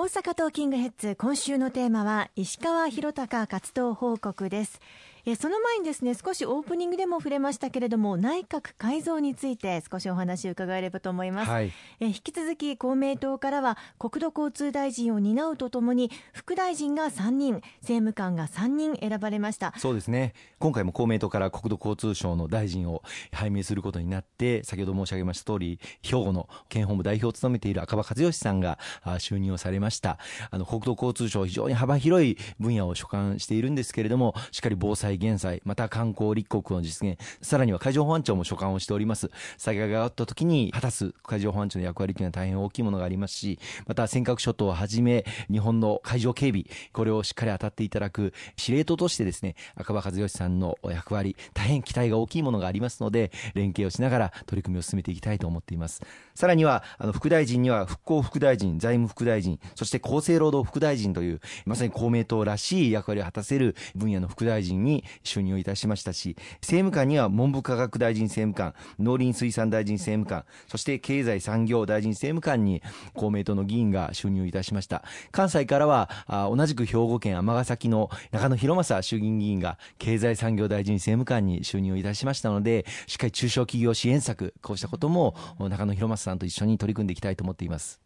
大阪トーキングヘッズ、今週のテーマは石川宏高活動報告です。その前にですね、少しオープニングでも触れましたけれども、内閣改造について少しお話を伺えればと思います、はい、引き続き公明党からは国土交通大臣を担うとともに副大臣が3人政務官が3人選ばれました。そうですね、今回も公明党から国土交通省の大臣を拝命することになって、先ほど申し上げました通り兵庫の県本部代表を務めている赤羽一義さんが就任をされました。国土交通省、非常に幅広い分野を所管しているんですけれども、しっかり防災減災、また観光立国の実現、さらには海上保安庁も所管をしております。災害があった時に果たす海上保安庁の役割というのは大変大きいものがありますし、また尖閣諸島をはじめ日本の海上警備、これをしっかり当たっていただく司令塔としてですね、赤羽一義さんの役割、大変期待が大きいものがありますので、連携をしながら取り組みを進めていきたいと思っています。さらには副大臣には復興副大臣、財務副大臣、そして厚生労働副大臣という、まさに公明党らしい役割を果たせる分野の副大臣に就任をいたしましたし、政務官には文部科学大臣政務官、農林水産大臣政務官、そして経済産業大臣政務官に公明党の議員が就任をいたしました。関西からは同じく兵庫県尼崎の中野博正衆議院議員が経済産業大臣政務官に就任をいたしましたので、しっかり中小企業支援策、こうしたことも中野博正さんと一緒に取り組んでいきたいと思っています。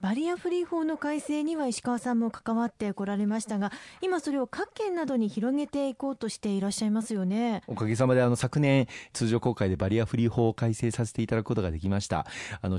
バリアフリー法の改正には石川さんも関わってこられましたが、今それを各県などに広げていこうとしていらっしゃいますよね。おかげさまで昨年通常国会でバリアフリー法を改正させていただくことができました。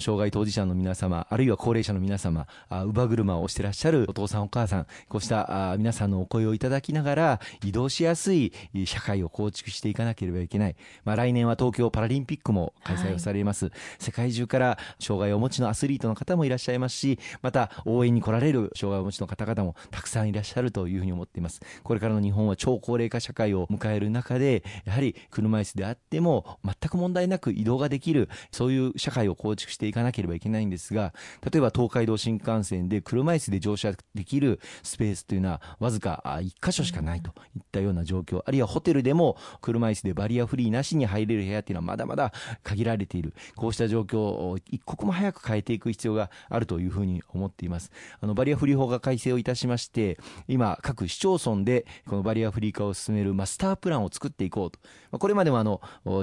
障害当事者の皆様、あるいは高齢者の皆様、乳母車を押してらっしゃるお父さんお母さん、こうした皆さんのお声をいただきながら、移動しやすい社会を構築していかなければいけない、来年は東京パラリンピックも開催をされます、はい、世界中から障害をお持ちのアスリートの方もいらっしゃいますし、また応援に来られる障害をお持ちの方々もたくさんいらっしゃるというふうに思っています。これからの日本は超高齢化社会を迎える中で、やはり車椅子であっても全く問題なく移動ができる、そういう社会を構築していかなければいけないんですが、例えば東海道新幹線で車椅子で乗車できるスペースというのはわずか1カ所しかないといったような状況、あるいはホテルでも車椅子でバリアフリーなしに入れる部屋というのはまだまだ限られている、こうした状況を一刻も早く変えていく必要があるというふうに思っています。バリアフリー法が改正をいたしまして、今各市町村でこのバリアフリー化を進めるマスタープランを作っていこうと、これまでは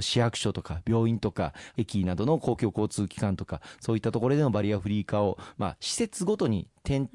市役所とか病院とか駅などの公共交通機関とか、そういったところでのバリアフリー化を、施設ごとに点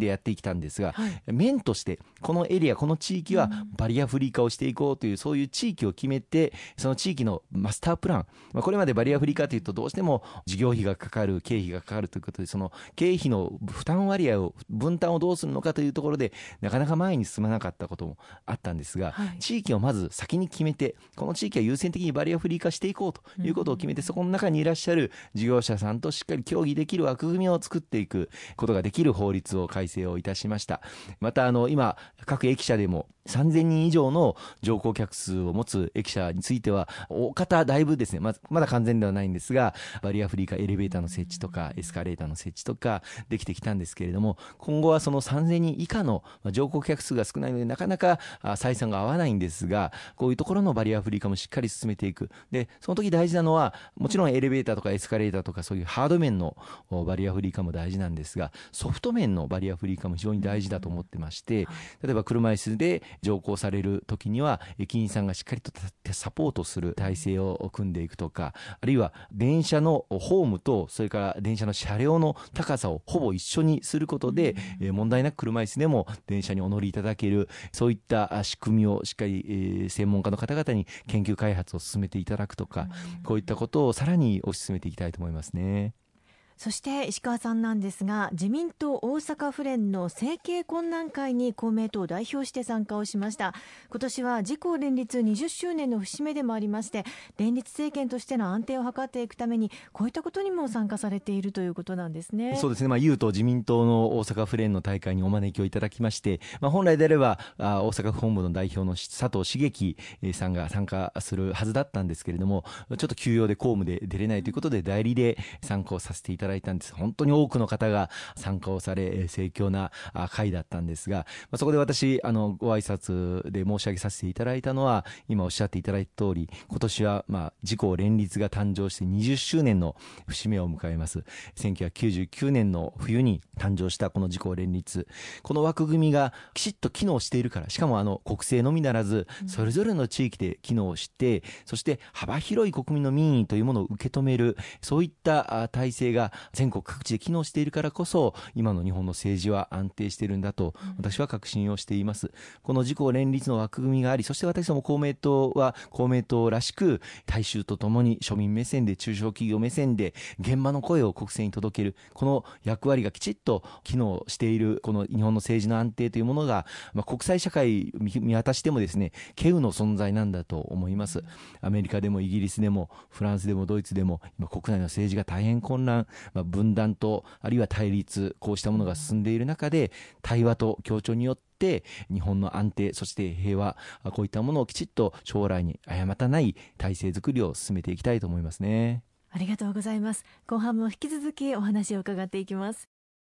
でやってきたんですが、面としてこのエリア、この地域はバリアフリー化をしていこうという、そういう地域を決めて、その地域のマスタープラン、これまでバリアフリー化というとどうしても事業費がかかる、経費がかかるということで、その経費の負担割合を、分担をどうするのかというところでなかなか前に進まなかったこともあったんですが、地域をまず先に決めて、この地域は優先的にバリアフリー化していこうということを決めて、そこの中にいらっしゃる事業者さんとしっかり協議できる枠組みを作っていくことができる法律を改正をいたしました。また今各駅舎でも3000人以上の乗降客数を持つ駅舎については、大方だいぶですね、まだ完全ではないんですが、バリアフリー化、エレベーターの設置とかエスカレーターの設置とかできてきたんですけれども、今後はその3000人以下の乗降客数が少ないので、なかなか採算が合わないんですが、こういうところのバリアフリー化もしっかり進めていく。でその時大事なのは、もちろんエレベーターとかエスカレーターとか、そういうハード面のバリアフリー化も大事なんですが、ソフト面のバリアフリー化も非常に大事だと思ってまして、例えば車椅子で乗降される時には駅員さんがしっかりとサポートする体制を組んでいくとか、あるいは電車のホームとそれから電車の車両の高さをほぼ一緒にすることで、問題なく車椅子でも電車にお乗りいただける、そういった仕組みをしっかり専門家の方々に研究開発を進めていただくとか、こういったことをさらに推し進めていきたいと思いますね。そして石川さんなんですが、自民党大阪府連の政経懇談会に公明党を代表して参加をしました。今年は自公連立20周年の節目でもありまして、連立政権としての安定を図っていくためにこういったことにも参加されているということなんですね。そうですね、ゆうと自民党の大阪府連の大会にお招きをいただきまして、本来であれば大阪府本部の代表の佐藤茂樹さんが参加するはずだったんですけれども、ちょっと休養で公務で出れないということで代理で参加をさせていただきました。だいたんです。本当に多くの方が参加をされ、盛況な会だったんですが、そこで私ご挨拶で申し上げさせていただいたのは、今おっしゃっていただいた通り、今年は自公連立が誕生して20周年の節目を迎えます。1999年の冬に誕生したこの自公連立、この枠組みがきちっと機能しているから、しかも国政のみならずそれぞれの地域で機能して、そして幅広い国民の民意というものを受け止める、そういった体制が全国各地で機能しているからこそ、今の日本の政治は安定しているんだと私は確信をしています。この自公連立の枠組みがあり、そして私ども公明党は公明党らしく、大衆とともに庶民目線で、中小企業目線で現場の声を国政に届ける、この役割がきちっと機能している、この日本の政治の安定というものが、国際社会見渡してもですね、稀有の存在なんだと思います。アメリカでもイギリスでもフランスでもドイツでも、今国内の政治が大変混乱、分断とあるいは対立、こうしたものが進んでいる中で、対話と協調によって日本の安定、そして平和、こういったものをきちっと将来に誤たない体制づくりを進めていきたいと思いますね。ありがとうございます。後半も引き続きお話を伺っていきます。